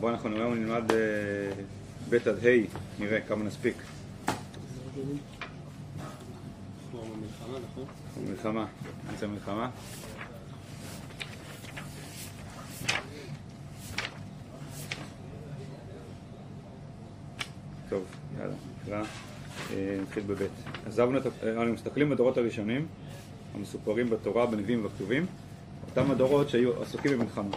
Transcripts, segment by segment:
בואו אנחנו היום נלמד ב' עד ה', נראה כמה נספיק. אנחנו במלחמה, נכון? במלחמה, נמצא מלחמה. טוב, יאללה, נקרא, נתחיל בב'. עזבנו, אנחנו מסתכלים בדורות הראשונים, המסופרים בתורה, בנביאים וכתובים, אותם הדורות שהיו עסוקים במלחמה.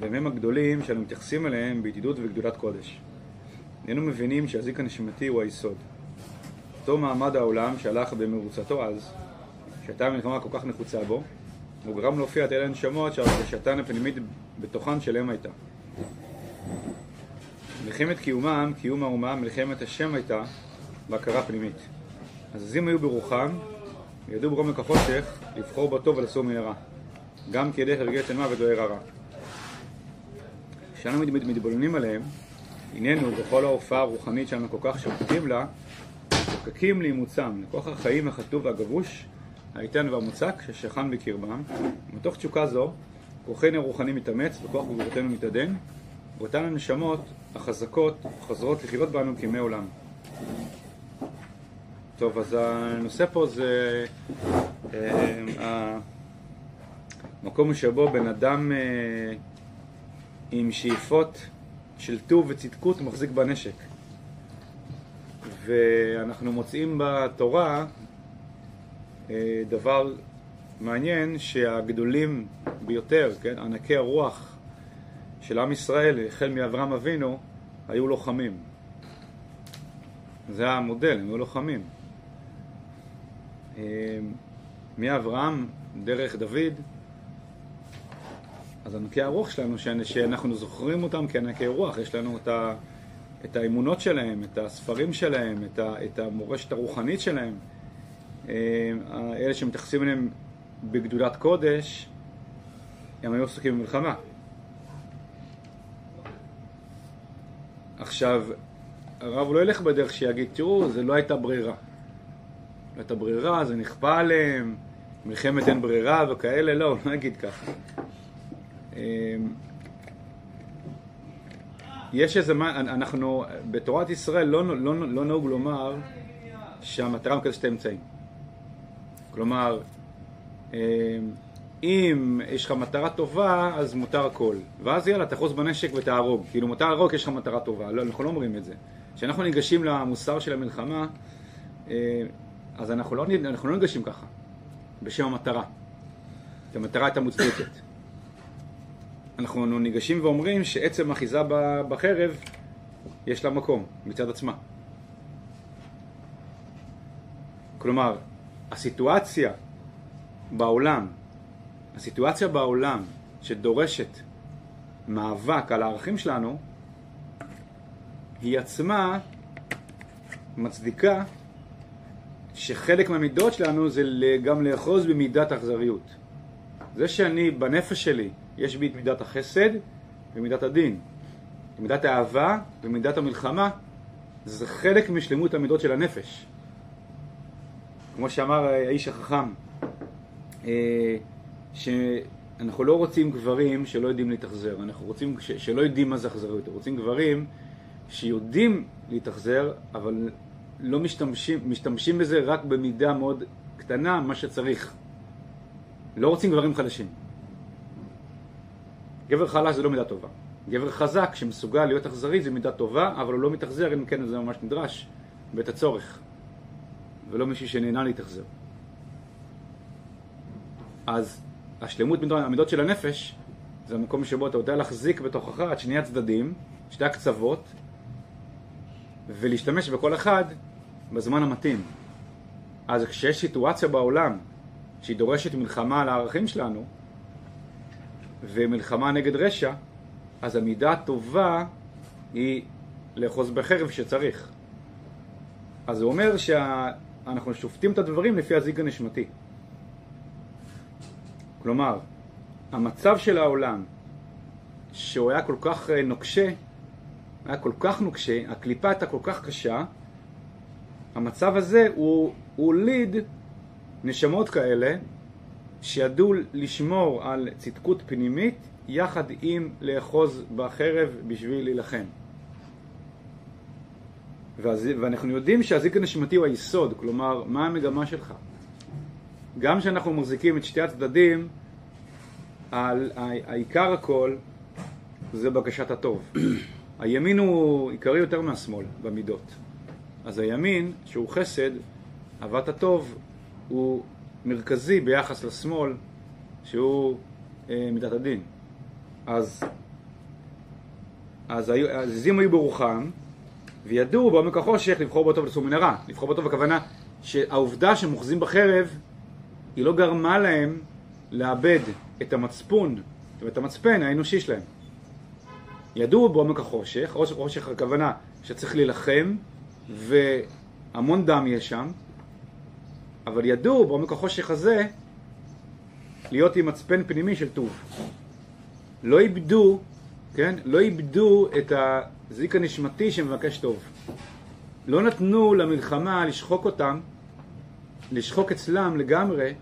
והם הגדולים שאנו מתייחסים אליהם בידידות וגדולת קודש. איננו מבינים שהזיק הנשמתי הוא היסוד. אותו מעמד העולם שהלך במרוצתו אז, שהייתה המלחמה כל כך נחוצה בו, הוא גרם להופיע את אלה הנשמות שהרגשתן הפנימית בתוכן שלהם הייתה. מלחמת קיומם, קיום האומה, מלחמת השם הייתה בהכרה פנימית. הזזים היו ברוחם, ידעו ברומק החושך לבחור בטוב ולעשור מן הרע, גם כי ידך הרגל של מוות לא יראה רע. כשאנו מתבוננים עליהם, עינינו בכל ההופעה הרוחנית שאנו כל כך שוקטים לה, שוקקים לאימוצם, לכוח החיים החטוב והגבוש, האיתן והמוצק ששכן בקרבם, ומתוך תשוקה זו, כוחנו הרוחני מתאמץ וכוח גבורתנו מתעדן, ואותן הנשמות החזקות חזרות לחיות בנו כימי עולם. טוב, אז הנושא פה זה המקום שבו בן אדם עם שאיפות של טוב וצדקות מחזיק בנשק. ואנחנו מוצאים בתורה דבר מעניין, שהגדולים ביותר, כן, ענקי הרוח של עם ישראל, החל מאברהם אבינו, היו לוחמים. זה המודל, הם היו לוחמים. מאברהם דרך דוד, אז ענקי הרוח שלנו, שאנחנו זוכרים אותם כענקי רוח, יש לנו את האמונות שלהם, את הספרים שלהם, את המורשת הרוחנית שלהם, אלה שמתייחסים אליהם בגדולת קודש, הם היו עסוקים במלחמה. עכשיו, הרב לא ילך בדרך שיגיד, תראו, זה לא הייתה ברירה. לא הייתה ברירה, זה נכפה עליהם, מלחמת אין ברירה וכאלה, לא, לא נגיד ככה. יש איזה מה, אנחנו בתורת ישראל לא נהוג לומר שהמטרה מקדשת האמצעים. כלומר, אם יש לך מטרה טובה, אז מותר הכל. ואז יאללה, תחוס בנשק ותהרוג. כאילו מותר להרוג, יש לך מטרה טובה. לא, אנחנו לא אומרים את זה. כשאנחנו ניגשים למוסר של המלחמה, אז אנחנו לא ניגשים ככה, בשם המטרה. את המטרה הייתה מוצדקת. אנחנו ניגשים ואומרים שעצם אחיזה בחרב יש לה מקום מצד עצמה. כלומר, הסיטואציה בעולם שדורשת מאבק על הערכים שלנו, היא עצמה מצדיקה שחלק מהמידות שלנו זה גם לאחוז במידת האכזריות. זה שאני בנפש שלי יש בי את מידת החסד ומידת הדין, מידת האהבה ומידת המלחמה, זה חלק משלמות המידות של הנפש. כמו שאמר האיש החכם, שאנחנו לא רוצים גברים שלא יודעים להתאכזר, אנחנו רוצים שלא יודעים מה זה אכזריות, אנחנו רוצים גברים שיודעים להתאכזר, אבל לא משתמשים בזה, רק במידה מאוד קטנה, מה שצריך. לא רוצים גברים חלשים. גבר חלש זה לא מידה טובה. גבר חזק שמסוגל להיות אכזרי זה מידה טובה, אבל הוא לא מתאכזר, אם כן זה ממש נדרש בית הצורך, ולא מישהו שנהנה להתאכזר. אז השלמות המידות של הנפש זה המקום שבו אתה יודע להחזיק בתוכך את שני הצדדים, שתי הקצוות, ולהשתמש בכל אחד בזמן המתאים. אז כשיש סיטואציה בעולם שהיא דורשת מלחמה על הערכים שלנו ומלחמה נגד רשע, אז המידה הטובה היא לאחוז בחרב שצריך. אז הוא אומר שאנחנו שופטים את הדברים לפי הזיג הנשמתי. כלומר, המצב של העולם שהוא היה כל כך נוקשה, הקליפה הייתה כל כך קשה, המצב הזה הוא הוליד נשמות כאלה שידעו לשמור על צדקות פנימית יחד עם לאחוז בחרב בשביל להילחם. ואנחנו יודעים שהזיק הנשמתי הוא היסוד, כלומר, מה המגמה שלך? גם שאנחנו מחזיקים את שתי הצדדים, העיקר הכל זה בקשת הטוב. הימין הוא עיקרי יותר מהשמאל במידות. אז הימין, שהוא חסד, אהבת הטוב, הוא מרכזי ביחס לשמאל, שהוא מידת הדין. אז הזיזים היו ברוחם, וידעו בעומק החושך לבחור בטוב ולסור מן הרע. לבחור בטוב הכוונה שהעובדה שהם מוחזים בחרב, היא לא גרמה להם לאבד את המצפון ואת המצפן האנושי שלהם. ידעו בעומק החושך, חושך הכוונה שצריך להילחם, והמון דם יש שם, אבל ידעו בעומק החושך הזה להיות עם מצפן פנימי של טוב. לא איבדו, כן? לא איבדו את הזיק הנשמתי שמבקש טוב. לא נתנו למלחמה לשחוק אותם, לשחוק אצלם לגמרי,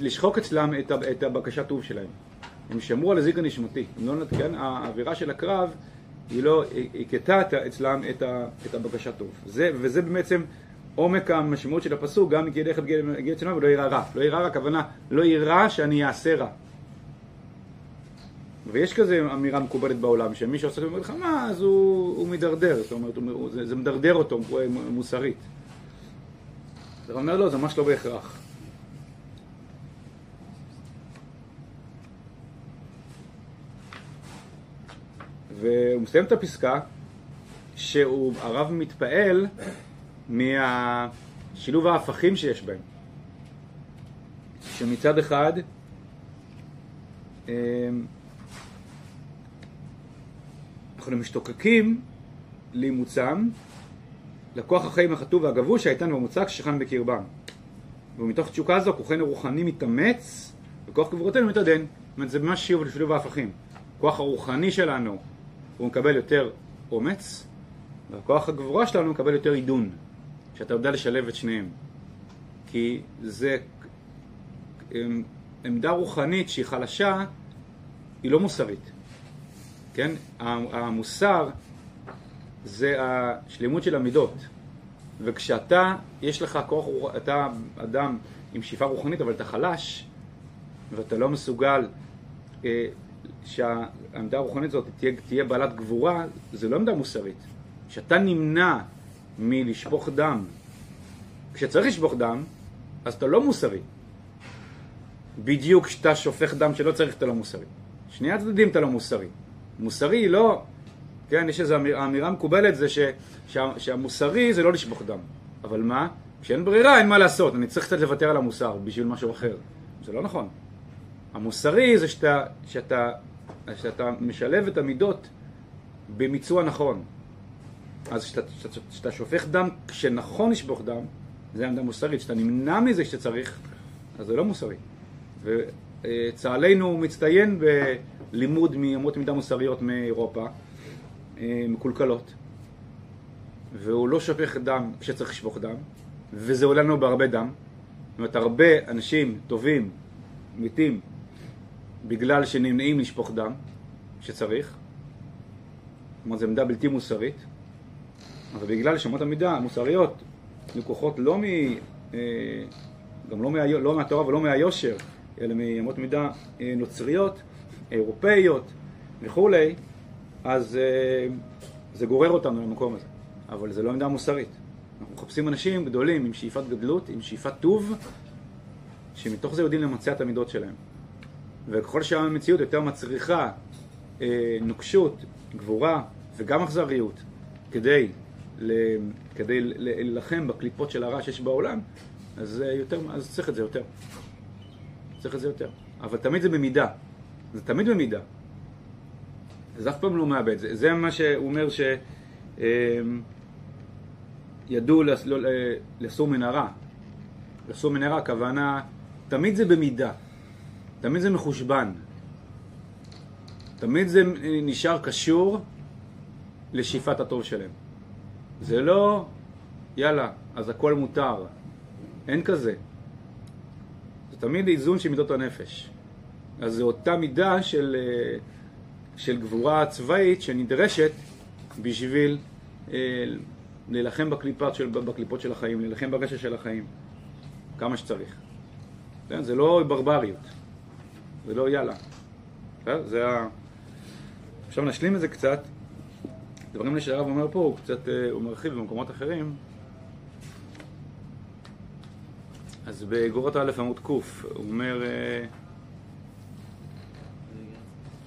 לשחוק אצלם את הבקשת טוב שלהם. הם שמרו על הזיק הנשמתי. לא, כן? האווירה של הקרב היא לא הקטעה אצלם את הבקשת טוב. וזה בעצם עומק המשמעות של הפסוק, גם כי ידעך בגלל צנוע ולא יראה רע. לא יראה רע, הכוונה, לא יראה שאני אעשה רע. ויש כזה אמירה מקובלת בעולם, שמי שעושה במלחמה, אז הוא מדרדר. זאת אומרת, זה מדרדר אותו מוסרית. זה אומר לו, זה ממש לא בהכרח. והוא מסיים את הפסקה, שהרב מתפעל מהשילוב ההפכים שיש בהם. שמצד אחד, אנחנו משתוקקים לאימוצם, לכוח החיים החטוב והגבוש, האיתן והמוצק ששכן בקרבם. ומתוך תשוקה זו, כוחנו רוחני מתאמץ, וכוח גבורתנו מתעדן. זאת אומרת, זה ממש שילוב ההפכים. הכוח הרוחני שלנו, הוא מקבל יותר אומץ, והכוח הגבורה שלנו מקבל יותר עידון, שאתה יודע לשלב את שניהם. כי זה עמדה רוחנית שהיא חלשה, היא לא מוסרית. כן? המוסר זה השלימות של המידות. וכשאתה, יש לך כוח, אתה אדם עם שאיפה רוחנית, אבל אתה חלש, ואתה לא מסוגל שהעמדה הרוחנית הזאת תהיה בעלת גבורה, זה לא עמדה מוסרית. כשאתה נמנע מלשפוך דם, כשצריך לשפוך דם, אז אתה לא מוסרי. בדיוק כשאתה שופך דם שלא צריך, אתה לא מוסרי. שני הצדדים אתה לא מוסרי. מוסרי לא, כן, יש איזו אמירה מקובלת, זה שהמוסרי זה לא לשפוך דם. אבל מה? כשאין ברירה, אין מה לעשות. אני צריך קצת לוותר על המוסר בשביל משהו אחר. זה לא נכון. המוסרי זה שאתה משלב את המידות במיצוע נכון. אז כשאתה שופך דם, כשנכון לשפוך דם, זה עמדה מוסרית. כשאתה נמנע מזה שצריך, אז זה לא מוסרי. וצהלנו מצטיין בלימוד מאמות מידה מוסריות מאירופה, מקולקלות. והוא לא שופך דם כשצריך לשפוך דם, וזה עולה לנו בהרבה דם. זאת אומרת, הרבה אנשים טובים, מתים, בגלל שנמנעים לשפוך דם, שצריך. זאת אומרת, זו עמדה בלתי מוסרית. אבל בגלל שמות המידה המוסריות לקוחות לא גם לא מהתורה ולא מהיושר, אלא מאמות מידה נוצריות, אירופאיות וכולי, אז זה גורר אותנו למקום הזה. אבל זה לא עמדה מוסרית. אנחנו מחפשים אנשים גדולים עם שאיפת גדלות, עם שאיפת טוב, שמתוך זה יודעים למצע את המידות שלהם. וככל שהמציאות יותר מצריכה נוקשות, גבורה וגם אכזריות, כדי להילחם בקליפות של הרע שיש בעולם, אז צריך את זה יותר. צריך את זה יותר. אבל תמיד זה במידה. זה תמיד במידה. אז אף פעם לא מאבד. זה מה שהוא אומר שידעו לסור מן הרע. לסור מן הרע, הכוונה, תמיד זה במידה. תמיד זה מחושבן. תמיד זה נשאר קשור לשאיפת הטוב שלהם. זה לא, יאללה, אז הכל מותר. אין כזה. זה תמיד איזון של מידות הנפש. אז זו אותה מידה של גבורה צבאית שנדרשת בשביל להילחם בקליפות של החיים, להילחם ברשע של החיים, כמה שצריך. זה לא ברבריות, זה לא יאללה. עכשיו נשלים את זה קצת. דברים שהרב אומר פה, הוא מרחיב במקומות אחרים. אז באגרות א' עמוד ק', הוא אומר,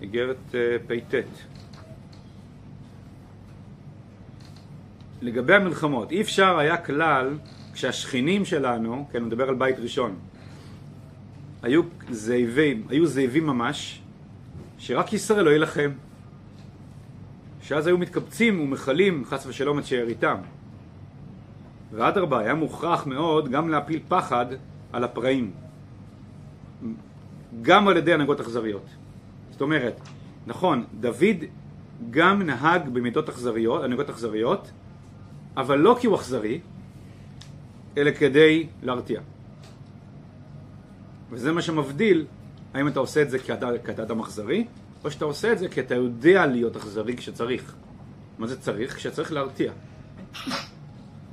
איגרת פ"ט, לגבי המלחמות, אי אפשר היה כלל כשהשכנים שלנו, כן, הוא מדבר על בית ראשון, היו זאבים ממש, שרק ישראל לא ילחם, שאז היו מתקבצים ומחלים חס ושלום את שאריתם. ואדרבה, היה מוכרח מאוד גם להפיל פחד על הפרעים, גם על ידי הנהגות אכזריות. זאת אומרת, נכון, דוד גם נהג במידות אכזריות, הנהגות אכזריות, אבל לא כי הוא אכזרי, אלא כדי להרתיע. וזה מה שמבדיל, האם אתה עושה את זה כי אתה אדם אכזרי, או שאתה עושה את זה כי אתה יודע להיות אכזרי כשצריך. מה זה צריך? כשצריך להרתיע.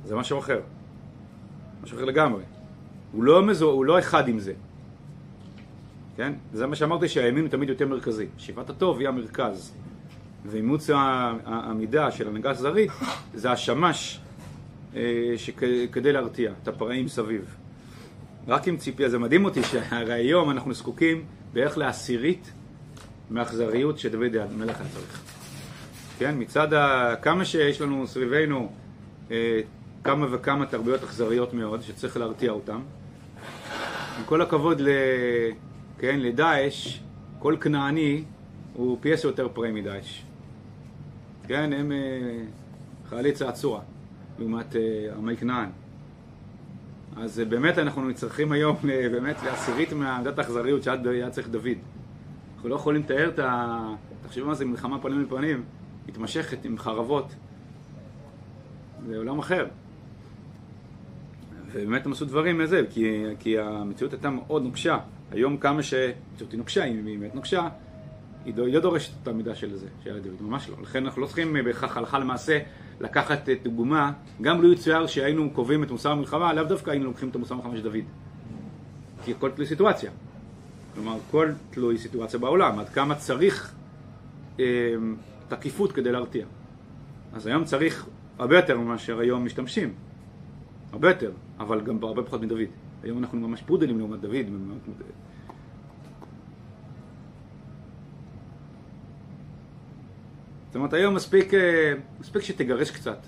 זה משהו אחר. משהו אחר לגמרי. הוא לא אחד עם זה. כן? זה מה שאמרתי, שהאמין הוא תמיד יותר מרכזי. שיבת הטוב היא המרכז. ואימוץ העמידה של הנהגה אכזרית זה השמש כדי להרתיע את הפרעים סביב. רק עם ציפייה, זה מדהים אותי שהרי היום אנחנו זקוקים בערך לעשירית מאכזריות שדוד המלך צריך. כן? מצד כמה שיש לנו סביבנו כמה וכמה תרבויות אכזריות מאוד שצריך להרתיע אותם. עם כל הכבוד לדאעש, כל כנעני הוא פייס יותר פראי מדאעש. כן, הם חיילי צעצוע לעומת עמי כנען. אז באמת אנחנו מצליחים היום באמת לעשירית מהעמדת האכזריות שעד היה צריך דוד. אנחנו לא יכולים לתאר את תחשבו מה זה מלחמה פנים לפנים, מתמשכת עם חרבות. זה עולם אחר. ובאמת הם עשו דברים מזה, כי המציאות הייתה מאוד נוקשה. היום כמה שהמציאות היא נוקשה, אם היא באמת נוקשה, היא לא דורשת את המידה של זה, שהיה לדוד, ממש לא. לכן אנחנו לא צריכים בהכרח הלכה למעשה לקחת דוגמה, גם לא יצויר שהיינו קובעים את מוסר המלחמה, לאו דווקא היינו לוקחים את מוסר המלחמה של דוד. כי הכל תלוי סיטואציה. כלומר, כל תלוי סיטואציה בעולם, עד כמה צריך תקיפות כדי להרתיע. אז היום צריך הרבה יותר מאשר היום משתמשים. הרבה יותר, אבל גם הרבה פחות מדוד. היום אנחנו ממש פודלים לעומת דוד. זאת אומרת, היום מספיק שתגרש קצת.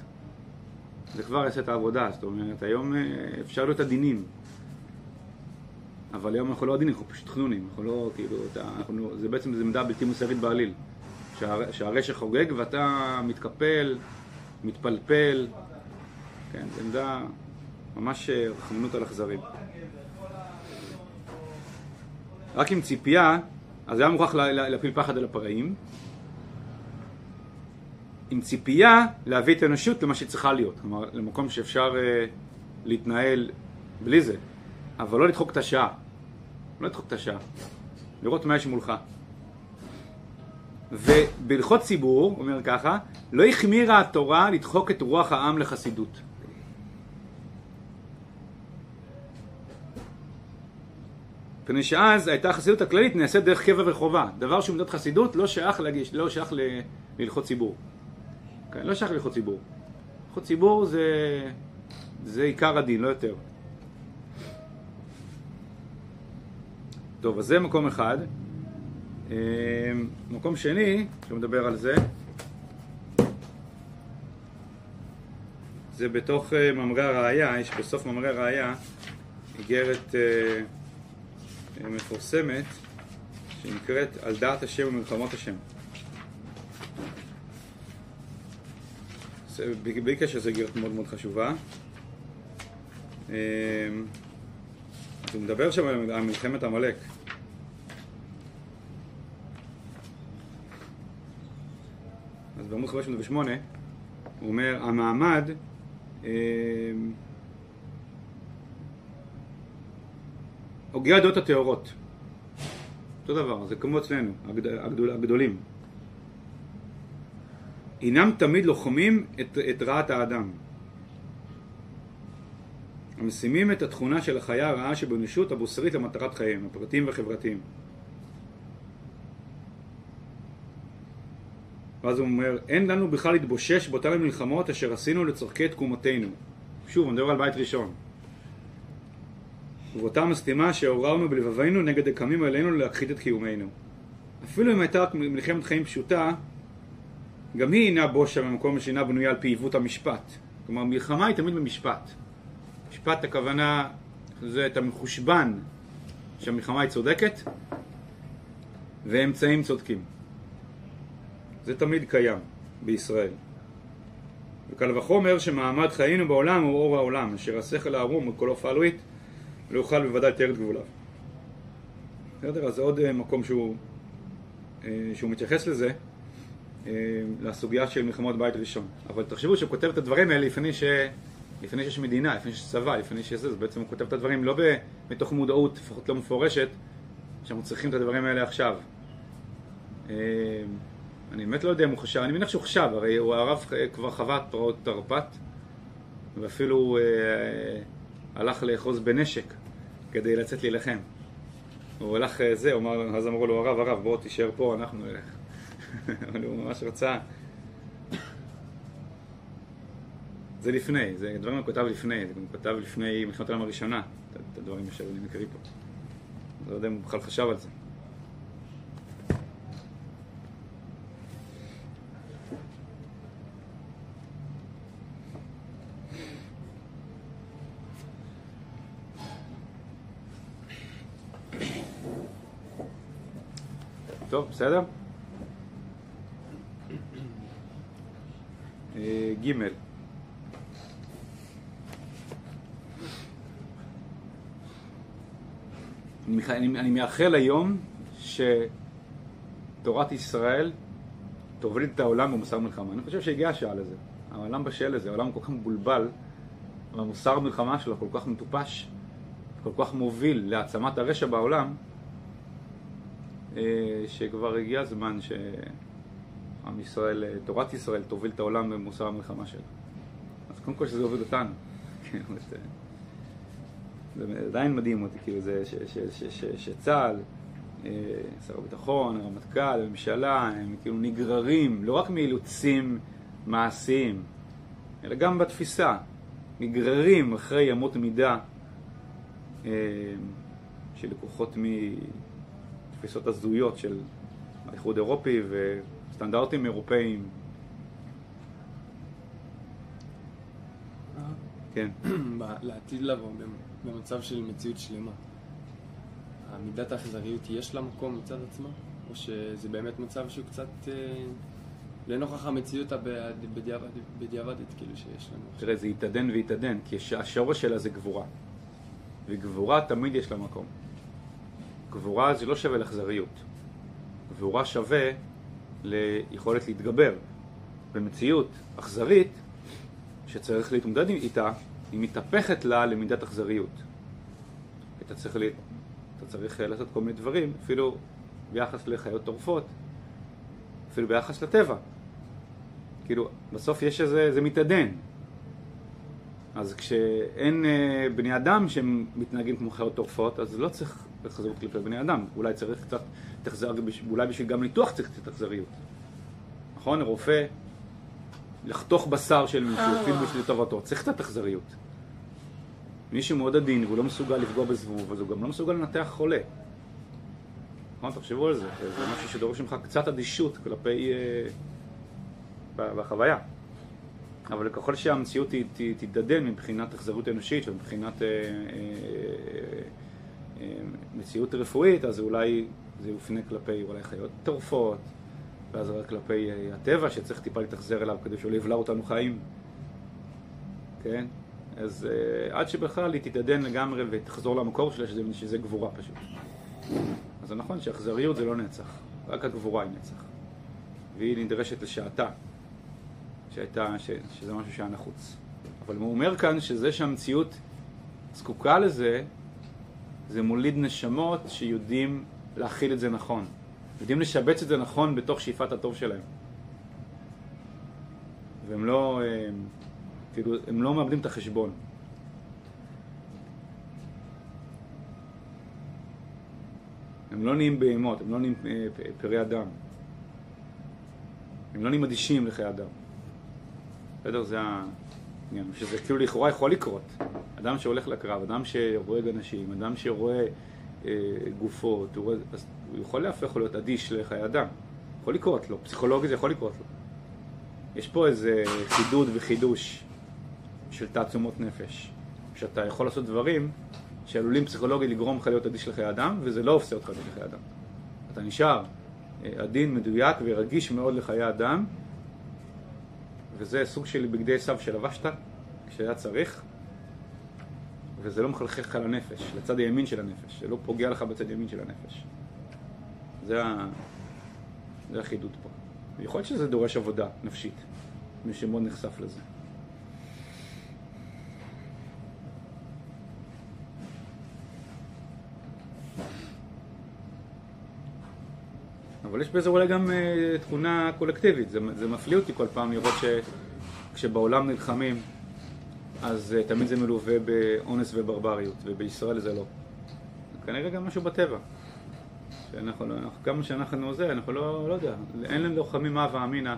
זה כבר יעשה את העבודה, זאת אומרת, היום אפשר להיות עדינים. אבל היום אנחנו לא עדינים, אנחנו פשוט חנונים. אנחנו לא, כאילו, זה בעצם מידה בלתי מוסרית בעליל. שהרשע חוגג ואתה מתקפל, מתפלפל, כן, זו עמדה ממש רחמנות על אכזרים. רק עם ציפייה, אז היה מוכרח להפיל פחד על הפרעים, עם ציפייה להביא את האנושות למה שהיא צריכה להיות, כלומר, למקום שאפשר להתנהל בלי זה, אבל לא לדחוק את השעה, לראות מה יש מולך. ובהלכות ציבור, אומר ככה, לא החמירה התורה לדחוק את רוח העם לחסידות. פני שאז הייתה החסידות הכללית נעשית דרך קבע וחובה. דבר שהוא מידת חסידות לא שייך להגיש, לא שייך להלכות ציבור. כן, לא שייך להלכות ציבור. הלכות ציבור זה עיקר הדין, לא יותר. טוב, אז זה מקום אחד. מקום שני, שמדבר על זה, זה בתוך ממרי הראי"ה, יש בסוף ממרי הראי"ה, איגרת מפורסמת, שנקראת על דעת השם ומלחמות השם. בעיקר שזו איגרת מאוד מאוד חשובה. הוא מדבר שם על מלחמת עמלק. אז בעמוד 508 הוא אומר, המעמד הוגה הדעות הטהורות אותו דבר, זה כמו אצלנו, הגדולים. אינם תמיד לוחמים את רעת האדם. המשימים את התכונה של החיה הרעה שבנשות הבוסרית למטרת חייהם, הפרטיים והחברתיים. ואז הוא אומר, אין לנו בכלל להתבושש באותן המלחמות אשר עשינו לצורכי תקומתנו. שוב, אני מדבר על בית ראשון. ובאותה מסתימה שהעוררנו בלבבינו נגד הקמים עלינו להכחית את קיומנו. אפילו אם הייתה מלחמת חיים פשוטה, גם היא אינה בושה במקום שאינה בנויה על פעיבות המשפט. כלומר, מלחמה היא תמיד במשפט. משפט הכוונה זה את המחושבן שהמלחמה היא צודקת ואמצעים צודקים. זה תמיד קיים בישראל. וקל וחומר שמעמד חיינו בעולם הוא אור העולם, אשר השכל הערום וקולו פעלועית לא יוכל בוודאי לתאר את גבוליו. בסדר, אז זה עוד מקום שהוא מתייחס לזה, לסוגיה של מלחמות בית ראשון. אבל תחשבו שהוא כותב את הדברים האלה לפני שיש מדינה, לפני שיש צבא, לפני שיש זה, אז בעצם הוא כותב את הדברים לא מתוך מודעות, לפחות לא מפורשת, שאנחנו צריכים את הדברים האלה עכשיו. אני באמת לא יודע אם הוא חשב, אני מניח שהוא חשב, הרי הוא הרב כבר חווה פרעות תרפ"ט, ואפילו הלך לאחוז בנשק כדי לצאת להילחם. הוא הלך זה, אז אמרו לו הרב, בוא תישאר פה, אנחנו נלך. אבל הוא ממש רצה. זה לפני, זה דברים הוא כותב לפני, הוא כותב לפני מלחמת העולם הראשונה, את הדברים שאני מקריא פה. אני לא יודע אם הוא בכלל חשב על זה. טוב, בסדר? ג' אני מאחל היום שתורת ישראל תוביל את העולם במוסר מלחמה. אני חושב שהגיעה השעה לזה. העולם בשל לזה, העולם כל כך מבולבל, והמוסר מלחמה שלו כל כך מטופש, כל כך מוביל להעצמת הרשע בעולם, שכבר הגיע הזמן שעם ישראל, תורת ישראל תוביל את העולם במוסר המלחמה שלה. אז קודם כל שזה עובד אותנו. זה עדיין מדהים אותי, כאילו זה שצה"ל, שר הביטחון, הרמטכ"ל, הממשלה, הם כאילו נגררים, לא רק מאילוצים מעשיים, אלא גם בתפיסה, נגררים אחרי אמות מידה שלקוחות מתפיסות הזויות של האיחוד אירופי וסטנדרטים אירופאיים. כן. לעתיד לבוא במצב של מציאות שלמה, מידת האכזריות יש לה מקום מצד עצמה? או שזה באמת מצב שהוא קצת לנוכח המציאות בדיעבדית כאילו שיש לנו? תראה, זה יתעדן ויתעדן, כי השורש שלה זה גבורה. וגבורה תמיד יש לה מקום. גבורה זה לא שווה לאכזריות. גבורה שווה ליכולת להתגבר. במציאות אכזרית שצריך להתמודד איתה, היא מתהפכת לה למידת אכזריות. אתה צריך לעשות כל מיני דברים, אפילו ביחס לחיות טורפות, אפילו ביחס לטבע. כאילו, בסוף יש איזה מתעדן. אז כשאין בני אדם שהם מתנהגים כמו חיות טורפות, אז לא צריך לחזרות כלפי בני אדם. אולי צריך קצת תחזריות, אולי בשביל גם ניתוח צריך קצת תחזריות. נכון? רופא, לחתוך בשר של מישהו, אפילו בשביל טובתו, צריך קצת תחזריות. מישהו מאוד עדין והוא לא מסוגל לפגוע בזבוב, אז הוא גם לא מסוגל לנתח חולה. נכון? תחשבו על זה. זה משהו שדורש ממך קצת אדישות כלפי בחוויה. אבל ככל שהמציאות תתדדן מבחינת תחזרות אנושית ומבחינת מציאות רפואית, אז אולי זה יופנה כלפי אולי חיות טורפות, ואז רק כלפי הטבע שצריך טיפה להתחזר אליו כדי שהוא לא יבלע אותנו חיים. כן? אז עד שבכלל היא תתעדן לגמרי ותחזור למקור שלה, שזה גבורה פשוט. אז זה נכון שהאכזריות זה לא נצח, רק הגבורה היא נצח. והיא נדרשת לשעתה. שזה משהו שהיה נחוץ. אבל הוא אומר כאן שזה שהמציאות זקוקה לזה, זה מוליד נשמות שיודעים להכיל את זה נכון. יודעים לשבץ את זה נכון בתוך שאיפת הטוב שלהם. והם לא, כאילו, הם לא מאבדים את החשבון. הם לא נהיים בהימות, הם לא נהיים פרי אדם. הם לא נהיים אדישים לחיי אדם. בסדר, זה העניין. שזה כאילו לכאורה יכול לקרות. אדם שהולך לקרב, אדם שרואה אנשים, אדם שרואה גופות, הוא יכול להפך להיות אדיש לחיי אדם. יכול לקרות לו, פסיכולוגית זה יכול לקרות לו. יש פה איזה חידוד וחידוש של תעצומות נפש. שאתה יכול לעשות דברים שעלולים פסיכולוגית לגרום לך להיות אדיש לחיי אדם, וזה לא עושה אותך אדיש לחיי אדם. אתה נשאר עדין, מדויק ורגיש מאוד לחיי אדם, וזה סוג של בגדי סב שלבשת כשהיה צריך, וזה לא מחלחך על הנפש, לצד הימין של הנפש, זה לא פוגע לך בצד ימין של הנפש. זה החידוד פה. יכול להיות שזה דורש עבודה נפשית, מי שמאוד נחשף לזה. אבל יש בזה אולי גם תכונה קולקטיבית. זה מפליא אותי כל פעם לראות שכשבעולם נלחמים, אז תמיד זה מלווה באונס וברבריות, ובישראל זה לא. כנראה גם משהו בטבע. כמה שאנחנו זה, אנחנו לא יודע. אין להם לוחמים מה ואמינה,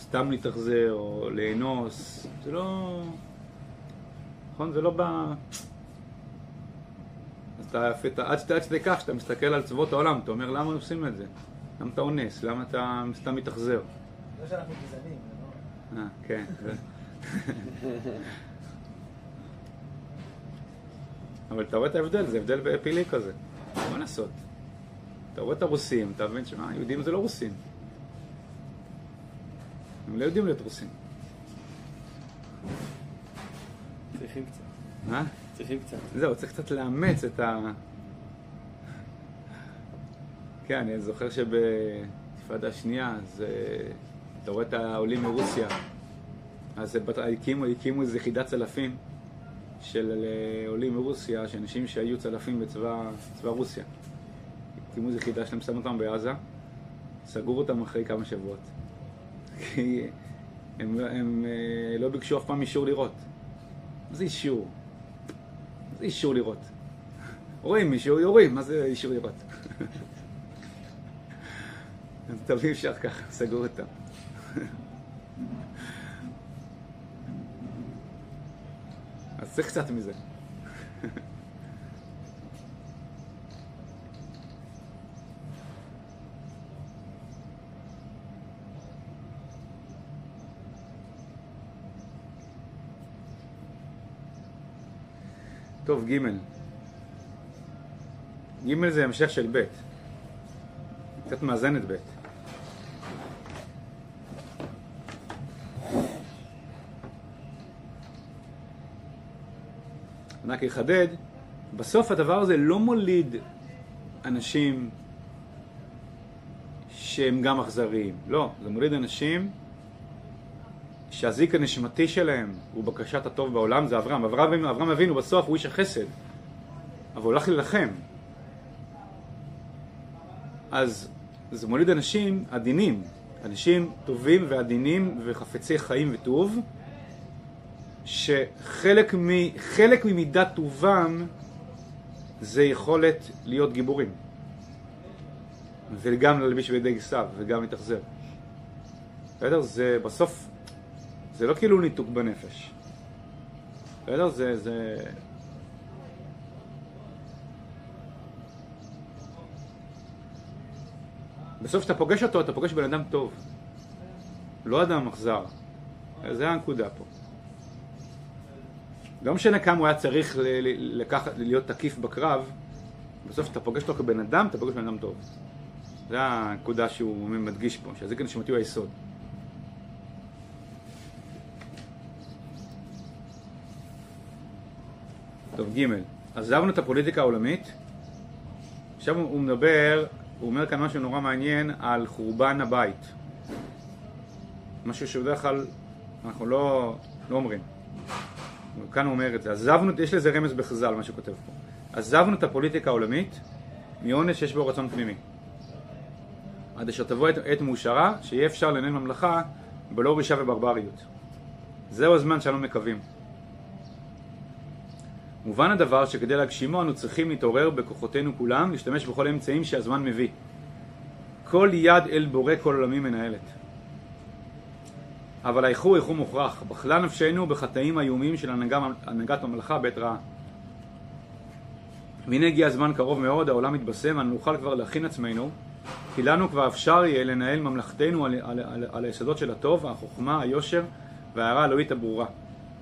סתם להתאכזר או לאנוס. זה לא... נכון? זה לא בא... עד שדי כך, שאתה מסתכל על צבאות העולם, אתה אומר, למה עושים את זה? למה אתה אונס? למה אתה סתם מתאכזר? לא שאנחנו גזענים, זה לא... כן, זה... אבל אתה רואה את ההבדל, זה הבדל באפילי כזה. מה לעשות? אתה רואה את הרוסים, אתה מבין שמה? יהודים זה לא רוסים. הם לא יודעים להיות רוסים. צריכים קצת. מה? צריכים קצת. זהו, צריך קצת לאמץ את ה... כן, אני זוכר שבתפעד השנייה, אתה רואה את העולים מרוסיה. אז הקימו איזו יחידת צלפים של עולים מרוסיה, שאנשים שהיו צלפים בצבא רוסיה. הקימו איזו יחידה שלהם, שמו אותם בעזה, סגרו אותם אחרי כמה שבועות. כי הם לא ביקשו אף פעם אישור לראות. זה אישור. זה אישור לראות. רואים מישהו, יורים, מה זה אישור לראות? אז תביא אפשר ככה, סגרו אותם. אז צריך קצת מזה. טוב, ג' ג' זה המשך של ב', קצת מאזנת ב'. רק יחדד, בסוף הדבר הזה לא מוליד אנשים שהם גם אכזריים. לא, זה מוליד אנשים שהזיק הנשמתי שלהם הוא בקשת הטוב בעולם, זה אברהם. אברהם אבינו בסוף הוא איש החסד, אבל הולך ללחם. אז זה מוליד אנשים עדינים, אנשים טובים ועדינים וחפצי חיים וטוב, שחלק ממידת טובם זה יכולת להיות גיבורים. וגם ללביש בידי גיסיו, וגם להתאכזר. בסדר? זה בסוף, זה לא כאילו ניתוק בנפש. בסדר? זה... בסוף שאתה פוגש אותו, אתה פוגש בן אדם טוב. לא אדם מחזר. זה הנקודה פה. לא משנה כמה הוא היה צריך להיות תקיף בקרב, בסוף אתה פוגש אותו כבן אדם, אתה פוגש בן אדם טוב. זו הנקודה שהוא מדגיש פה, שהזיק הנשמתי הוא היסוד. טוב, ג' עזבנו את הפוליטיקה העולמית. עכשיו הוא מדבר, הוא אומר כאן משהו נורא מעניין על חורבן הבית. משהו שבדרך כלל אנחנו לא אומרים. כאן הוא אומר את זה, עזבנו, יש לזה רמז בחז"ל, מה שכותב פה. עזבנו את הפוליטיקה העולמית מאונס שיש בו רצון פנימי. עד אשר תבוא עת מאושרה, שיהיה אפשר לנהל ממלכה בלא רישה וברבריות. זהו הזמן שאנו מקווים. מובן הדבר שכדי להגשימו אנו צריכים להתעורר בכוחותינו כולם, להשתמש בכל האמצעים שהזמן מביא. כל יד אל בורא כל עולמים מנהלת. אבל האיחור איחור מוכרח, בחלה נפשנו בחטאים האיומים של הנהגת המלאכה בעת רעה. והנה הגיע הזמן קרוב מאוד, העולם מתבשם, אנו נוכל כבר להכין עצמנו, כי לנו כבר אפשר יהיה לנהל ממלכתנו על היסודות של הטוב, החוכמה, היושר וההערה הלאומית הברורה.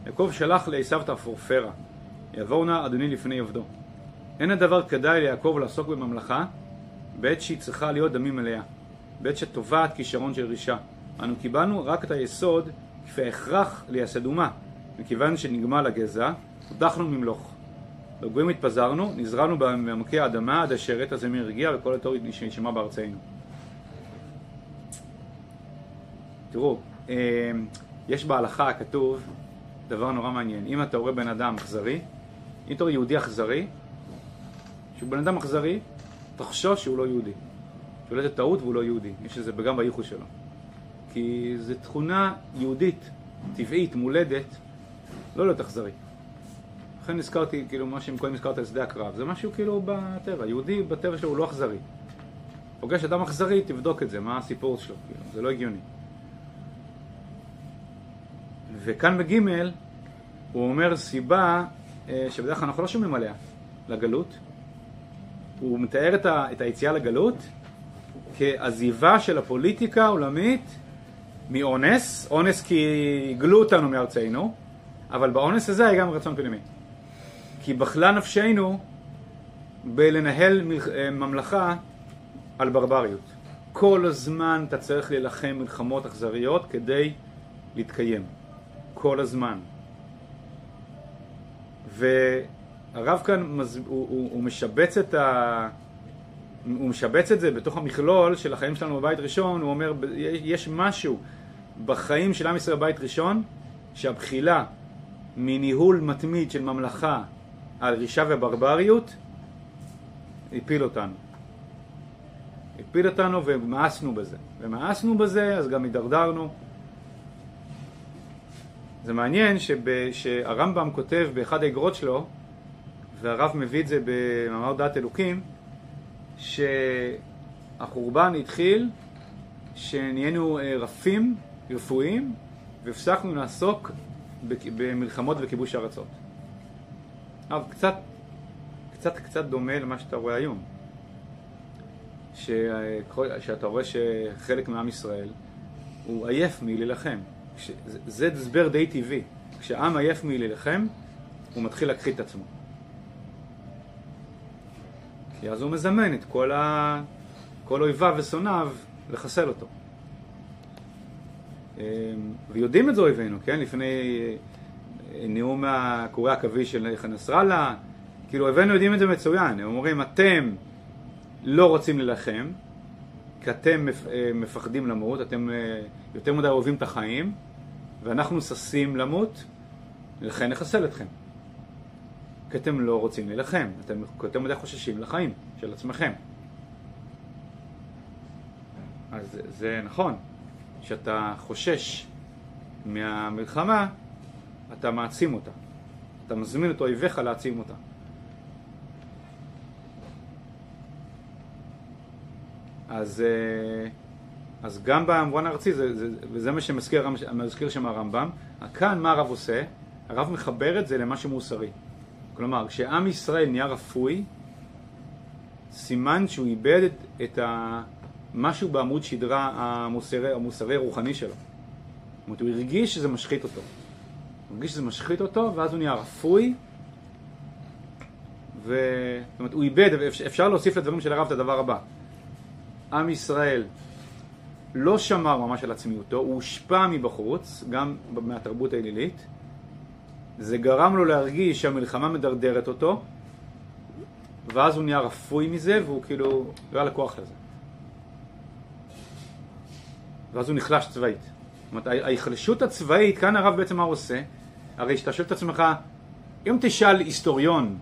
יעקב שלח לעשיו את הפורפרה, יעבור נא אדוני לפני עבדו. אין הדבר כדאי ליעקב לעסוק בממלכה, בעת שהיא צריכה להיות דמים עליה, בעת שטובעת כישרון של רישה. אנו קיבלנו רק את היסוד כפי ההכרח לייסד אומה, מכיוון שנגמל הגזע, הודחנו ממלוך. לגויים התפזרנו, נזרענו בעמקי האדמה עד אשר עת הזמיר הרגיע וכל התור נשמע בארצנו. תראו, יש בהלכה כתוב דבר נורא מעניין. אם אתה רואה בן אדם אכזרי, אם אתה רואה יהודי אכזרי, שהוא בן אדם אכזרי, תחשוש שהוא לא יהודי. שהוא לא טעות והוא לא יהודי. יש לזה גם בייחוס שלו. כי זו תכונה יהודית, טבעית, מולדת, לא להיות אכזרי. לכן הזכרתי, כאילו, מה שמקודם הזכרת על שדה הקרב, זה משהו כאילו בטבע. יהודי בטבע שלו הוא לא אכזרי. פוגש אדם אכזרי, תבדוק את זה, מה הסיפור שלו, כאילו, זה לא הגיוני. וכאן בגימל, הוא אומר סיבה שבדרך כלל אנחנו לא שומעים עליה, לגלות. הוא מתאר את היציאה לגלות כעזיבה של הפוליטיקה העולמית מאונס. אונס כי גלו אותנו מארצנו, אבל באונס הזה היה גם רצון פנימי. כי בחלה נפשנו בלנהל ממלכה על ברבריות. כל הזמן אתה צריך ללחם מלחמות אכזריות כדי להתקיים. כל הזמן. והרב כאן הוא משבץ את זה בתוך המכלול של החיים שלנו בבית ראשון. הוא אומר, יש משהו בחיים של עם ישראל בבית ראשון שהבחילה מניהול מתמיד של ממלכה על רישה וברבריות הפיל אותנו. הפיל אותנו ומאסנו בזה. ומאסנו בזה, אז גם הידרדרנו. זה מעניין שהרמב"ם כותב באחד האגרות שלו, והרב מביא את זה במאמר דעת אלוקים, שהחורבן התחיל שנהיינו רפים, רפואיים, והפסקנו לעסוק במלחמות וכיבוש ארצות. אבל קצת דומה למה שאתה רואה היום. שאתה רואה שחלק מעם ישראל הוא עייף מלהילחם. זה הסבר די טבעי. כשהעם עייף מלהילחם, הוא מתחיל להכחיד את עצמו. כי אז הוא מזמן את כל אויביו וסוניו לחסל אותו. ויודעים את זה אויבינו, כן? לפני נאום הקוראי הקווי של נסראללה, כאילו אויבינו יודעים את זה מצוין. הם אומרים, אתם לא רוצים להילחם, כי אתם מפחדים למות, אתם יותר מדי אוהבים את החיים, ואנחנו ששים למות, לכן נחסל אתכם. כי אתם לא רוצים להילחם, אתם יותר מדי חוששים לחיים של עצמכם. אז זה נכון, שאתה חושש מהמלחמה, אתה מעצים אותה. אתה מזמין את אויביך להעצים אותה. אז גם במובן הארצי, וזה מה שמזכיר שם הרמב"ם, כאן מה הרב עושה? הרב מחבר את זה למשהו מוסרי. כלומר, כשעם ישראל נהיה רפוי, סימן שהוא איבד את משהו בעמוד שדרה המוסרי הרוחני שלו. זאת אומרת, הוא הרגיש שזה משחית אותו. הוא הרגיש שזה משחית אותו, ואז הוא נהיה רפוי, זאת אומרת, הוא איבד, אפשר להוסיף לדברים של הרב את הדבר הבא. עם ישראל לא שמר ממש על עצמיותו, הוא הושפע מבחוץ, גם מהתרבות האלילית. זה גרם לו להרגיש שהמלחמה מדרדרת אותו, ואז הוא נהיה רפוי מזה, והוא כאילו לא היה לקוח לזה. ואז הוא נחלש צבאית. זאת אומרת, ההיחלשות הצבאית, כאן הרב בעצם מה הוא עושה? הרי שאתה שואל את עצמך, אם תשאל היסטוריון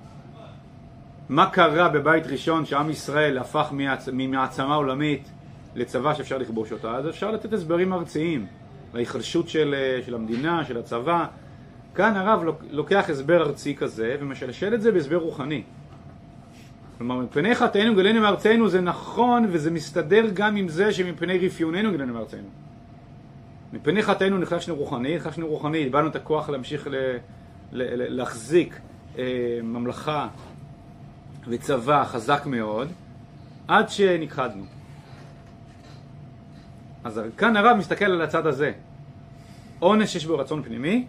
מה קרה בבית ראשון שעם ישראל הפך ממעצמה עולמית לצבא שאפשר לכבוש אותה? אז אפשר לתת הסברים ארציים, וההיחלשות של המדינה, של הצבא. כאן הרב לוקח הסבר ארצי כזה ומשלשל את זה בהסבר רוחני. כלומר, מפני חטאינו גלינו מארצנו זה נכון, וזה מסתדר גם עם זה שמפני רפיוננו גלינו מארצנו. מפני חטאינו נחלשנו רוחני, דיברנו את הכוח להמשיך להחזיק ממלכה וצבא חזק מאוד, עד שנכחדנו. אז כאן הרב מסתכל על הצד הזה. עונש שיש בו רצון פנימי,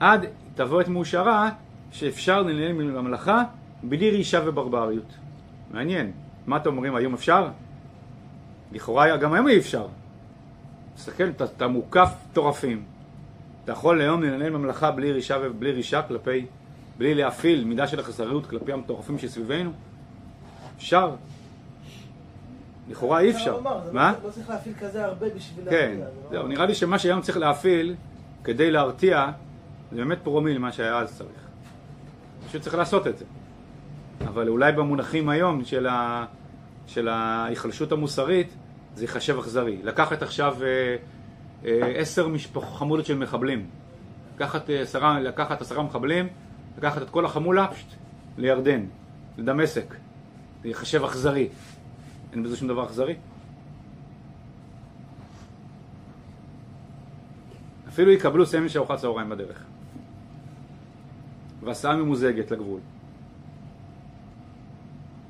עד תבוא את מאושרה שאפשר לנהל ממלכה בלי רישה וברבריות. מעניין. מה אתם אומרים, היום אפשר? לכאורה גם היום אי אפשר. תסתכל, אתה מוקף תורפים. אתה יכול היום לנהל ממלכה בלי רישה ובלי רישה כלפי, בלי להפעיל מידה של החסריות כלפי המטורפים שסביבנו? אפשר. לכאורה אי אפשר. מה? לא צריך להפעיל כזה הרבה בשביל להרתיע. כן, נראה לי שמה שהיום צריך להפעיל כדי להרתיע זה באמת פרומיל מה שהיה אז צריך. פשוט צריך לעשות את זה. אבל אולי במונחים היום של ההיחלשות המוסרית זה יחשב אכזרי. לקחת עכשיו 10 חמולות של מחבלים. לקחת 10 מחבלים, לקחת את כל החמולה לירדן, לדמשק. זה יחשב אכזרי. אין בזה שום דבר אכזרי. אפילו יקבלו סמל של ארוחת צהריים בדרך. והסעה ממוזגת לגבול.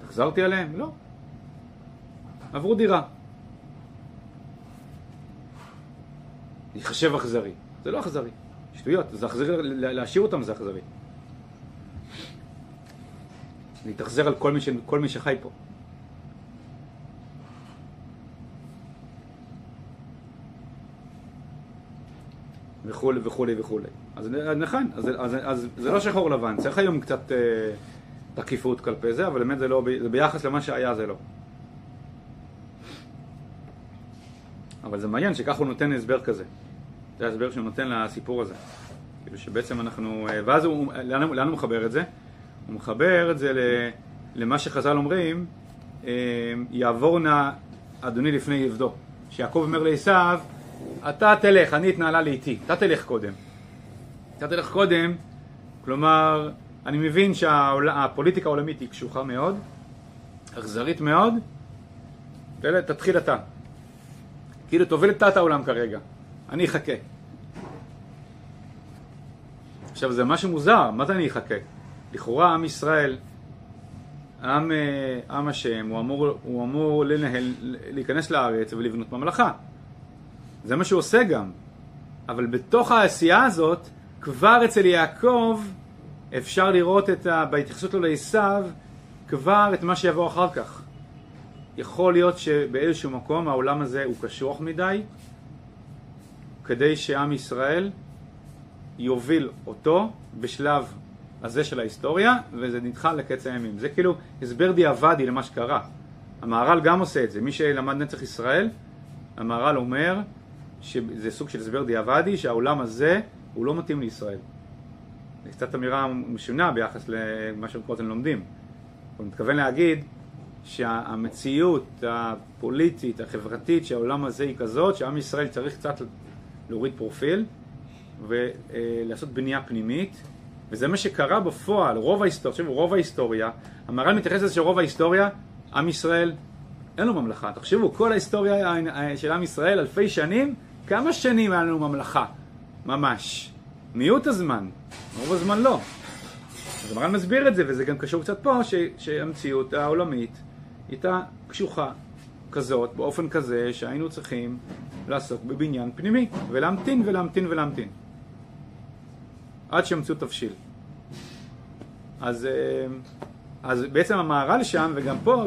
תחזרתי עליהם? לא. עברו דירה. יחשב אכזרי. זה לא אכזרי. שטויות. זה אכזרי, להשאיר אותם זה אכזרי. להתאכזר על כל מי שחי פה. וכולי וכולי וכולי. אז נכן, אז זה לא שחור לבן, צריך היום קצת תקיפות כלפי זה, אבל באמת זה לא, זה ביחס למה שהיה זה לא. אבל זה מעניין שכך הוא נותן הסבר כזה. זה ההסבר שהוא נותן לסיפור הזה. כאילו שבעצם אנחנו, ואז הוא, לאן הוא מחבר את זה? הוא מחבר את זה למה שחז"ל אומרים, יעבור נא אדוני לפני עבדו. שיעקב אומר לעשיו, אתה תלך, אני התנהלה לאיתי, אתה תלך קודם, כלומר, אני מבין שהפוליטיקה העולמית היא קשוחה מאוד, אכזרית מאוד, תתחיל אתה. כאילו תוביל את העולם כרגע, אני אחכה. עכשיו זה משהו מוזר, מה זה אני אחכה? לכאורה עם ישראל, עם השם, הוא אמור להיכנס לארץ ולבנות ממלכה. זה מה שהוא עושה גם. אבל בתוך העשייה הזאת, כבר אצל יעקב, אפשר לראות בהתייחסות לו לעשיו, כבר את מה שיבוא אחר כך. יכול להיות שבאיזשהו מקום העולם הזה הוא קשוח מדי, כדי שעם ישראל יוביל אותו בשלב הזה של ההיסטוריה, וזה נדחה לקץ הימים. זה כאילו הסבר דיעבדי למה שקרה. המהר"ל גם עושה את זה. מי שלמד נצח ישראל, המהר"ל אומר, שזה סוג של הסבר דיעבדי, שהעולם הזה הוא לא מתאים לישראל. זה קצת אמירה משונה ביחס למה שאתם לומדים. הוא מתכוון להגיד שהמציאות הפוליטית, החברתית, שהעולם הזה היא כזאת, שעם ישראל צריך קצת להוריד פרופיל ולעשות בנייה פנימית, וזה מה שקרה בפועל, רוב ההיסטוריה, המהר"ל מתייחס לזה שרוב ההיסטוריה, עם ישראל אין לו ממלכה. תחשבו, כל ההיסטוריה של עם ישראל, אלפי שנים, כמה שנים היה לנו ממלכה? ממש. מיעוט הזמן. רוב הזמן לא. אז המהר"ל מסביר את זה, וזה גם קשור קצת פה, שהמציאות העולמית הייתה קשוחה כזאת, באופן כזה שהיינו צריכים לעסוק בבניין פנימי, ולהמתין. עד שהמציאות תבשיל. אז בעצם המהר"ל שם, וגם פה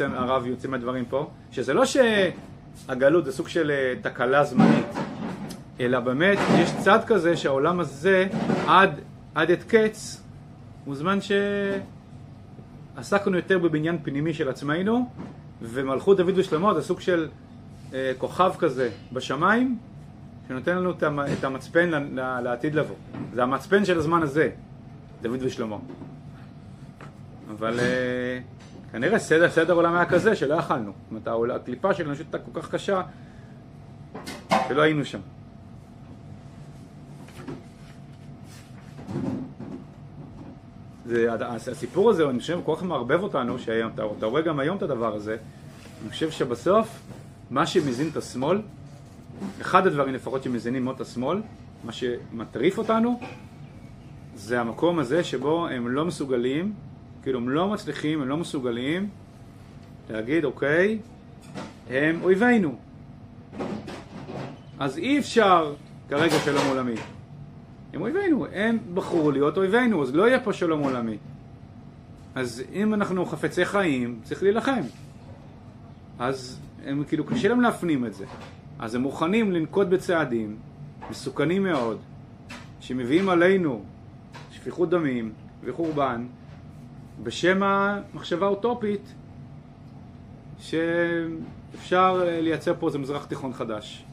הרב יוצא מהדברים פה, שזה לא שהגלות זה סוג של תקלה זמנית, אלא באמת יש צד כזה שהעולם הזה עד את קץ, הוא זמן שעסקנו יותר בבניין פנימי של עצמנו, ומלכות דוד ושלמה זה סוג של כוכב כזה בשמיים, שנותן לנו את המצפן לעתיד לבוא. זה המצפן של הזמן הזה, דוד ושלמה. אבל כנראה סדר עולם היה כזה שלא יכלנו. זאת אומרת, הקליפה של האנושות הייתה כל כך קשה שלא היינו שם. הסיפור הזה, אני חושב, כל כך מערבב אותנו, שאתה רואה גם היום את הדבר הזה. אני חושב שבסוף, מה שמזין את השמאל, אחד הדברים לפחות שמזינים מאוד את השמאל, מה שמטריף אותנו, זה המקום הזה שבו הם לא מסוגלים, כאילו הם לא מצליחים, הם לא מסוגלים להגיד, אוקיי, הם אויבינו. אז אי אפשר כרגע שלום עולמי. הם אויבינו, הם בחרו להיות אויבינו, אז לא יהיה פה שלום עולמי. אז אם אנחנו חפצי חיים, צריך להילחם. אז הם כאילו קשה להם להפנים את זה. אז הם מוכנים לנקוט בצעדים מסוכנים מאוד, שמביאים עלינו שפיכות דמים וחורבן, בשם המחשבה אוטופית שאפשר לייצר פה איזה מזרח תיכון חדש.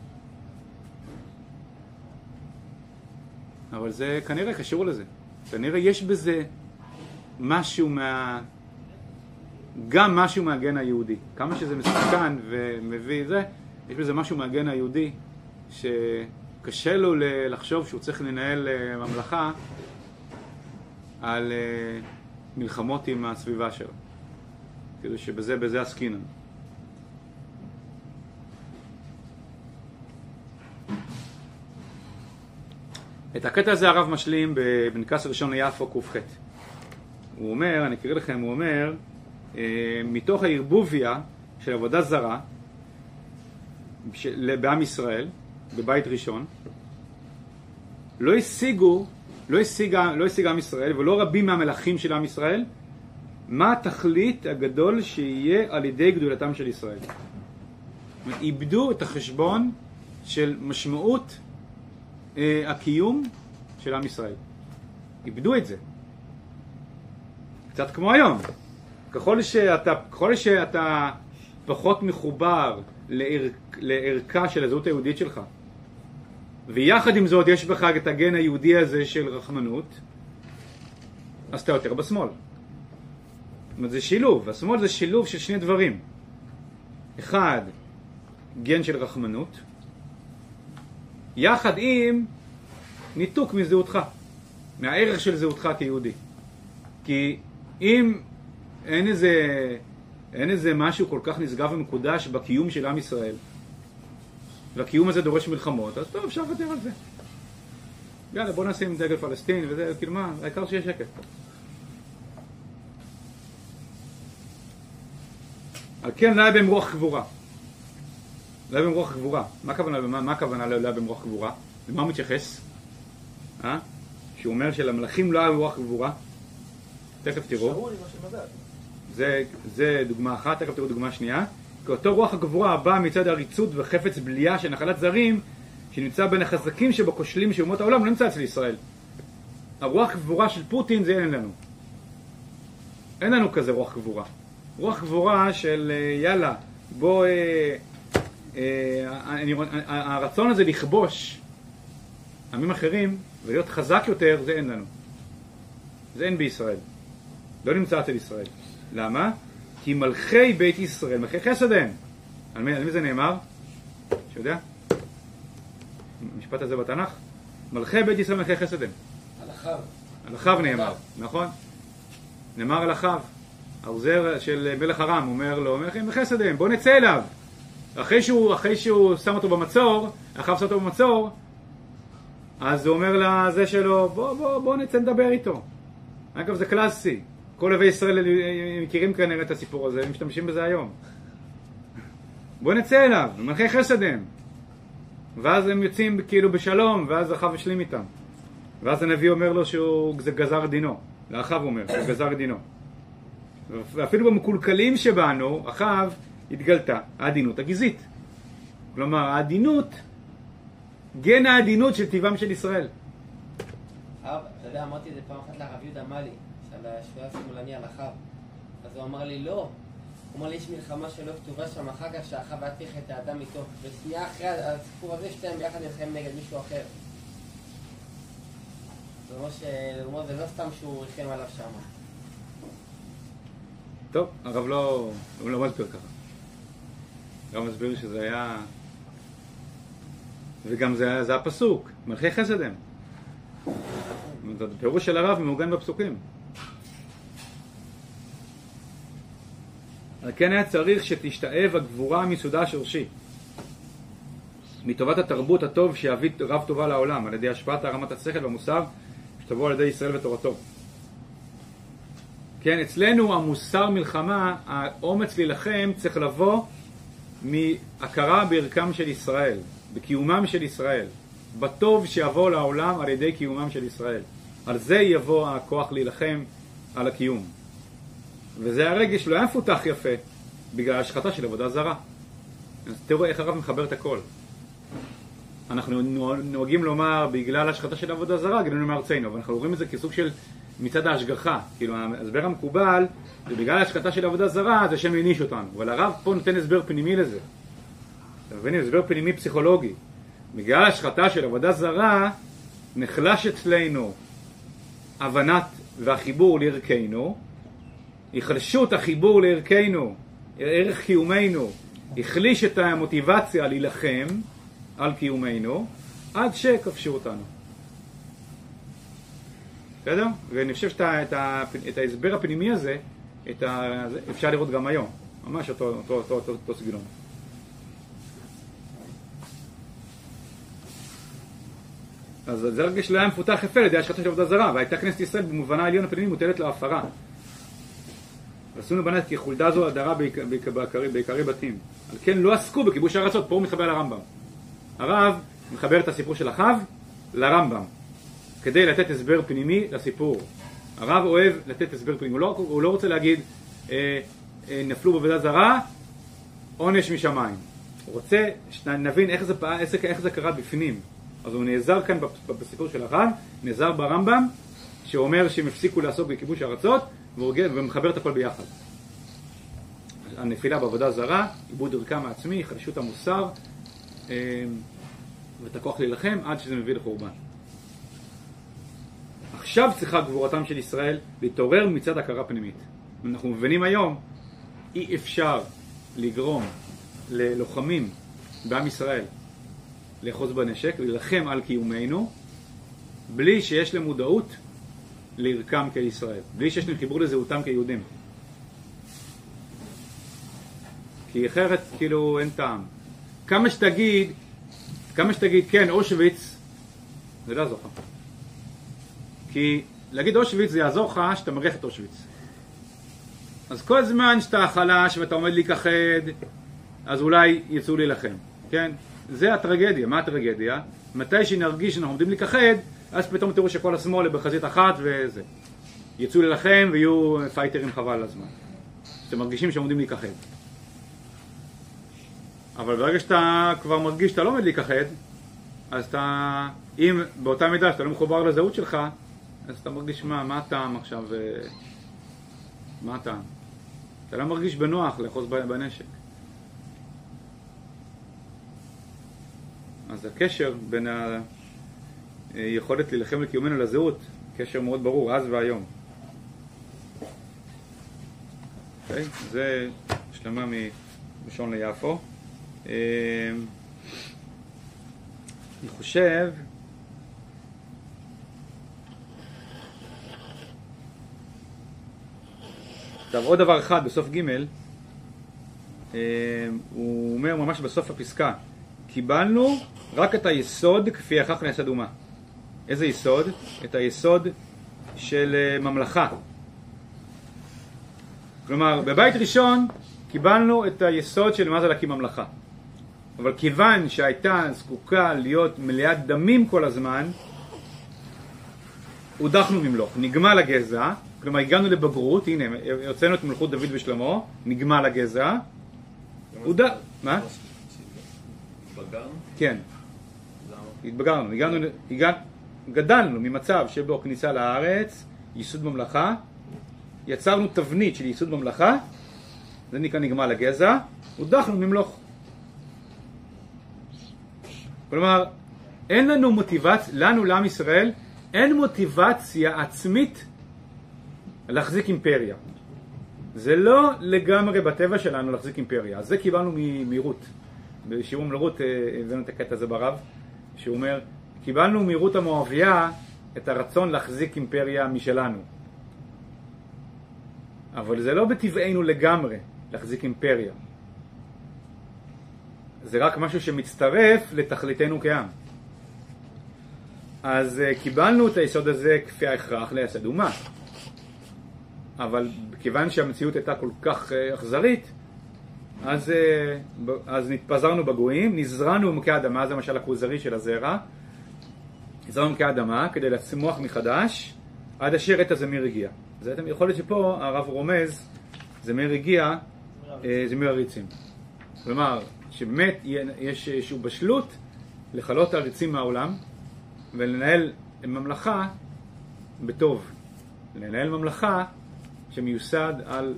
אבל זה כנראה קשור לזה. כנראה יש בזה משהו גם משהו מהגן היהודי. כמה שזה מסוכן ומביא את זה, יש בזה משהו מהגן היהודי שקשה לו לחשוב שהוא צריך לנהל ממלכה על מלחמות עם הסביבה שלו. כאילו שבזה הסכינן. את הקטע הזה הרב משלים בנקס ראשון ליפו ק"ח. הוא אומר, אני אקריא לכם, הוא אומר, מתוך הערבוביה של עבודה זרה בעם ישראל, בבית ראשון, לא השיג עם ישראל ולא רבים מהמלכים של עם ישראל מה התכלית הגדול שיהיה על ידי גדולתם של ישראל. איבדו את החשבון של משמעות הקיום של עם ישראל. איבדו את זה. קצת כמו היום. ככל שאתה פחות מחובר לערכה של הזהות היהודית שלך, ויחד עם זאת יש בך את הגן היהודי הזה של רחמנות, אז אתה יותר בשמאל. זאת אומרת, זה שילוב. השמאל זה שילוב של שני דברים. אחד, גן של רחמנות, יחד עם ניתוק מזהותך, מהערך של זהותך כיהודי. כי אם אין איזה משהו כל כך נשגב ומקודש בקיום של עם ישראל, והקיום הזה דורש מלחמות, אז טוב, אפשר לוותר על זה. יאללה, בוא נשים דגל פלסטין וזה, כאילו מה, העיקר שיהיה שקט. על כן, לא היה בהם רוח גבורה. לא היה בהם רוח גבורה. מה הכוונה לא היה בהם רוח גבורה? למה הוא מתייחס? שהוא אומר שלמלכים לא היה רוח גבורה. תכף תראו. זה דוגמה אחת, תכף תראו דוגמה שנייה. כי אותו רוח הגבורה הבא מצד הריצות וחפץ בלייה של נחלת זרים, שנמצא בין החזקים שבכושלים של אומות העולם, לא נמצא אצל ישראל. הרוח גבורה של פוטין זה אין לנו. אין לנו כזה רוח גבורה. רוח גבורה של יאללה, בוא... הרצון הזה לכבוש עמים אחרים ולהיות חזק יותר, זה אין לנו. זה אין בישראל. לא נמצא אצל ישראל. למה? כי מלכי בית ישראל, מלכי חסד הם. על מי זה נאמר? שיודע? המשפט הזה בתנ"ך? מלכי בית ישראל, מלכי חסד הם. על אחיו. על אחיו נאמר, נכון? נאמר על אחיו. העוזר של מלך ארם אומר לו, מלכים בחסד הם, בוא נצא אליו. אחרי שהוא שם אותו במצור, אחיו שם אותו במצור, אז הוא אומר לזה שלו, בוא נצא נדבר איתו. אגב, זה קלאסי. כל לבי ישראל מכירים כנראה את הסיפור הזה, הם משתמשים בזה היום. בוא נצא אליו, מלכי חסד הם. ואז הם יוצאים כאילו בשלום, ואז אחאב ישלים איתם. ואז הנביא אומר לו שהוא גזר דינו. לאחאב אומר, שהוא גזר דינו. ואפילו במקולקלים שבאנו, אחאב התגלתה העדינות הגזעית. כלומר, העדינות, גן העדינות של טבעם של ישראל. אב, אתה יודע, אמרתי את זה פעם אחת לרב יהודה מאלי. על השוואה שמאלני על אחיו. אז הוא אמר לי, לא. הוא אמר לי, יש מלחמה שלא כתובה שם אחר כך שהאחיו יתיך את האדם איתו. ושנייה אחרי הסיפור הזה, שתיים ביחד נלחם נגד מישהו אחר. זה אומר, זה לא סתם שהוא ריחם עליו שם. טוב, הרב לא מסביר ככה. הרב מסביר שזה היה, וגם זה הפסוק, מלכי חסד הם. הפירוש של הרב מעוגן בפסוקים. על כן היה צריך שתשתאב הגבורה מסודה השורשי, מטובת התרבות הטוב שיביא רב טובה לעולם, על ידי השפעת הרמת השכל והמוסר שתבוא על ידי ישראל ותורתו. כן, אצלנו המוסר מלחמה, האומץ להילחם צריך לבוא מהכרה בערכם של ישראל, בקיומם של ישראל, בטוב שיבוא לעולם על ידי קיומם של ישראל. על זה יבוא הכוח להילחם על הקיום. וזה הרגש לא היה מפותח יפה בגלל ההשחתה של עבודה זרה. אז תראו איך הרב מחבר את הכל. אנחנו נוהגים לומר בגלל ההשחתה של עבודה זרה גלינו מארצנו, אבל אנחנו רואים את זה כסוג של מצד ההשגחה. כאילו ההסבר המקובל ובגלל ההשחתה של עבודה זרה זה שם יניש אותנו, אבל הרב פה נותן הסבר פנימי לזה. אתה מבין? הסבר פנימי פסיכולוגי. בגלל ההשחתה של עבודה זרה נחלש אצלנו הבנת והחיבור לערכנו, החלשות החיבור לערכנו, ערך קיומנו, החליש את המוטיבציה להילחם על קיומנו, עד שכבשו אותנו. בסדר? ואני חושב שאת ההסבר הפנימי הזה, אפשר לראות גם היום. ממש אותו סגנון. אז זה הרגש לא היה מפותח יפה לידי השחתה של עבודה זרה, והייתה כנסת ישראל במובנה העליון הפנימי מוטלת להפרה. עשו לבנה כי חולדה זו הדרה בעיקרי בתים. על כן לא עסקו בכיבוש הארצות, פה הוא מחבר לרמב"ם. הרב מחבר את הסיפור של החב לרמב"ם, כדי לתת הסבר פנימי לסיפור. הרב אוהב לתת הסבר פנימי, הוא לא רוצה להגיד נפלו בעבודה זרה, עונש משמיים. הוא רוצה שנבין איך זה קרה בפנים. אז הוא נעזר כאן בסיפור של החב, נעזר ברמב"ם, שאומר שהם הפסיקו לעסוק בכיבוש הארצות, ומחבר את הכל ביחד. הנפילה בעבודה זרה, עיבוד ערכם העצמי, חלשות המוסר, ואת הכוח להילחם עד שזה מביא לחורבן. עכשיו צריכה גבורתם של ישראל להתעורר מצד הכרה פנימית. אנחנו מבינים היום, אי אפשר לגרום ללוחמים בעם ישראל לאחוז בנשק, להילחם על קיומנו, בלי שיש להם מודעות לערכם כישראל, בלי שיש להם חיבור לזהותם כיהודים. כי אחרת כאילו אין טעם. כמה שתגיד כן אושוויץ, זה לא יעזור לך. כי להגיד אושוויץ זה יעזור לך שאתה מריח את אושוויץ. אז כל זמן שאתה חלש ואתה עומד להיכחד, אז אולי יצאו להילחם, כן? זה הטרגדיה. מה הטרגדיה? מתי שנרגיש שאנחנו עומדים להיכחד, אז פתאום תראו שכל השמאל בחזית אחת וזה. יצאו ללחם ויהיו פייטרים חבל לזמן. שאתם מרגישים שעומדים להיכחד. אבל ברגע שאתה כבר מרגיש שאתה לא עומד להיכחד, אז אתה, אם באותה מידה שאתה לא מחובר לזהות שלך, אז אתה מרגיש מה הטעם עכשיו? מה הטעם? אתה לא מרגיש בנוח לאחוז בנשק. אז הקשר בין היכולת להילחם לקיומנו לזהות, קשר מאוד ברור, אז והיום. אוקיי? זה השלמה מראשון ליפו. אני חושב עוד דבר אחד בסוף ג' הוא אומר ממש בסוף הפסקה, קיבלנו רק את היסוד כפי הכך נעשית אומה. איזה יסוד? את היסוד של ממלכה. כלומר, בבית ראשון קיבלנו את היסוד של מה זה להקים ממלכה. אבל כיוון שהייתה זקוקה להיות מלאת דמים כל הזמן, הודחנו ממלוך, נגמל הגזע, כלומר הגענו לבגרות, הנה, יוצאנו את מלכות דוד ושלמה, נגמל הגזע, מה? התבגרנו? כן. התבגרנו, גדלנו ממצב שבו כניסה לארץ, ייסוד ממלכה, יצרנו תבנית של ייסוד ממלכה, זה נקרא נגמל הגזע, הודחנו ממלוך. כלומר, אין לנו מוטיבציה, לעם ישראל, אין מוטיבציה עצמית להחזיק אימפריה. זה לא לגמרי בטבע שלנו להחזיק אימפריה. אז זה קיבלנו מרות, בשיעורים לרות הבאנו את הקטע הזה ברב, שהוא אומר, קיבלנו מרות המואביה את הרצון להחזיק אימפריה משלנו. אבל זה לא בטבענו לגמרי להחזיק אימפריה. זה רק משהו שמצטרף לתכליתנו כעם. אז קיבלנו את היסוד הזה כפי ההכרח ליסד אומה. אבל כיוון שהמציאות הייתה כל כך אכזרית, אז נתפזרנו בגויים, נזרענו עמקי אדמה, זה המשל הכוזרי של הזרע, נזרענו עמקי אדמה כדי לצמוח מחדש, עד אשר את הזמיר הגיע. אז יכול להיות שפה הרב רומז, זמיר הגיע, זמיר הריצים. כלומר, שבאמת יש איזשהו בשלות לחלות הריצים מהעולם, ולנהל ממלכה בטוב. לנהל ממלכה שמיוסד על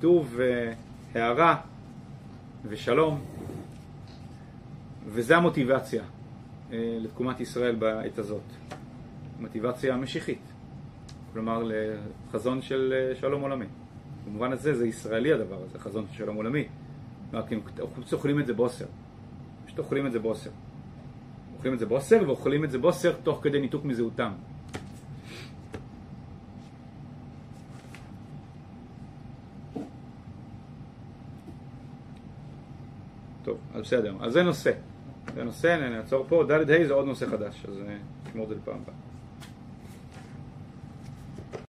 טוב והערה ושלום, וזה המוטיבציה לתקומת ישראל בעת הזאת, מוטיבציה משיחית, כלומר לחזון של שלום עולמי. במובן הזה זה ישראלי הדבר הזה, חזון של שלום עולמי, רק אם אוכלים את זה בוסר, פשוט אוכלים את זה בוסר, אוכלים את זה בוסר ואוכלים את זה בוסר תוך כדי ניתוק מזהותם. טוב, אז בסדר, אז זה נושא, נעצור פה, ד' ה' זה עוד נושא חדש, אז נשמור את זה לפעם הבאה.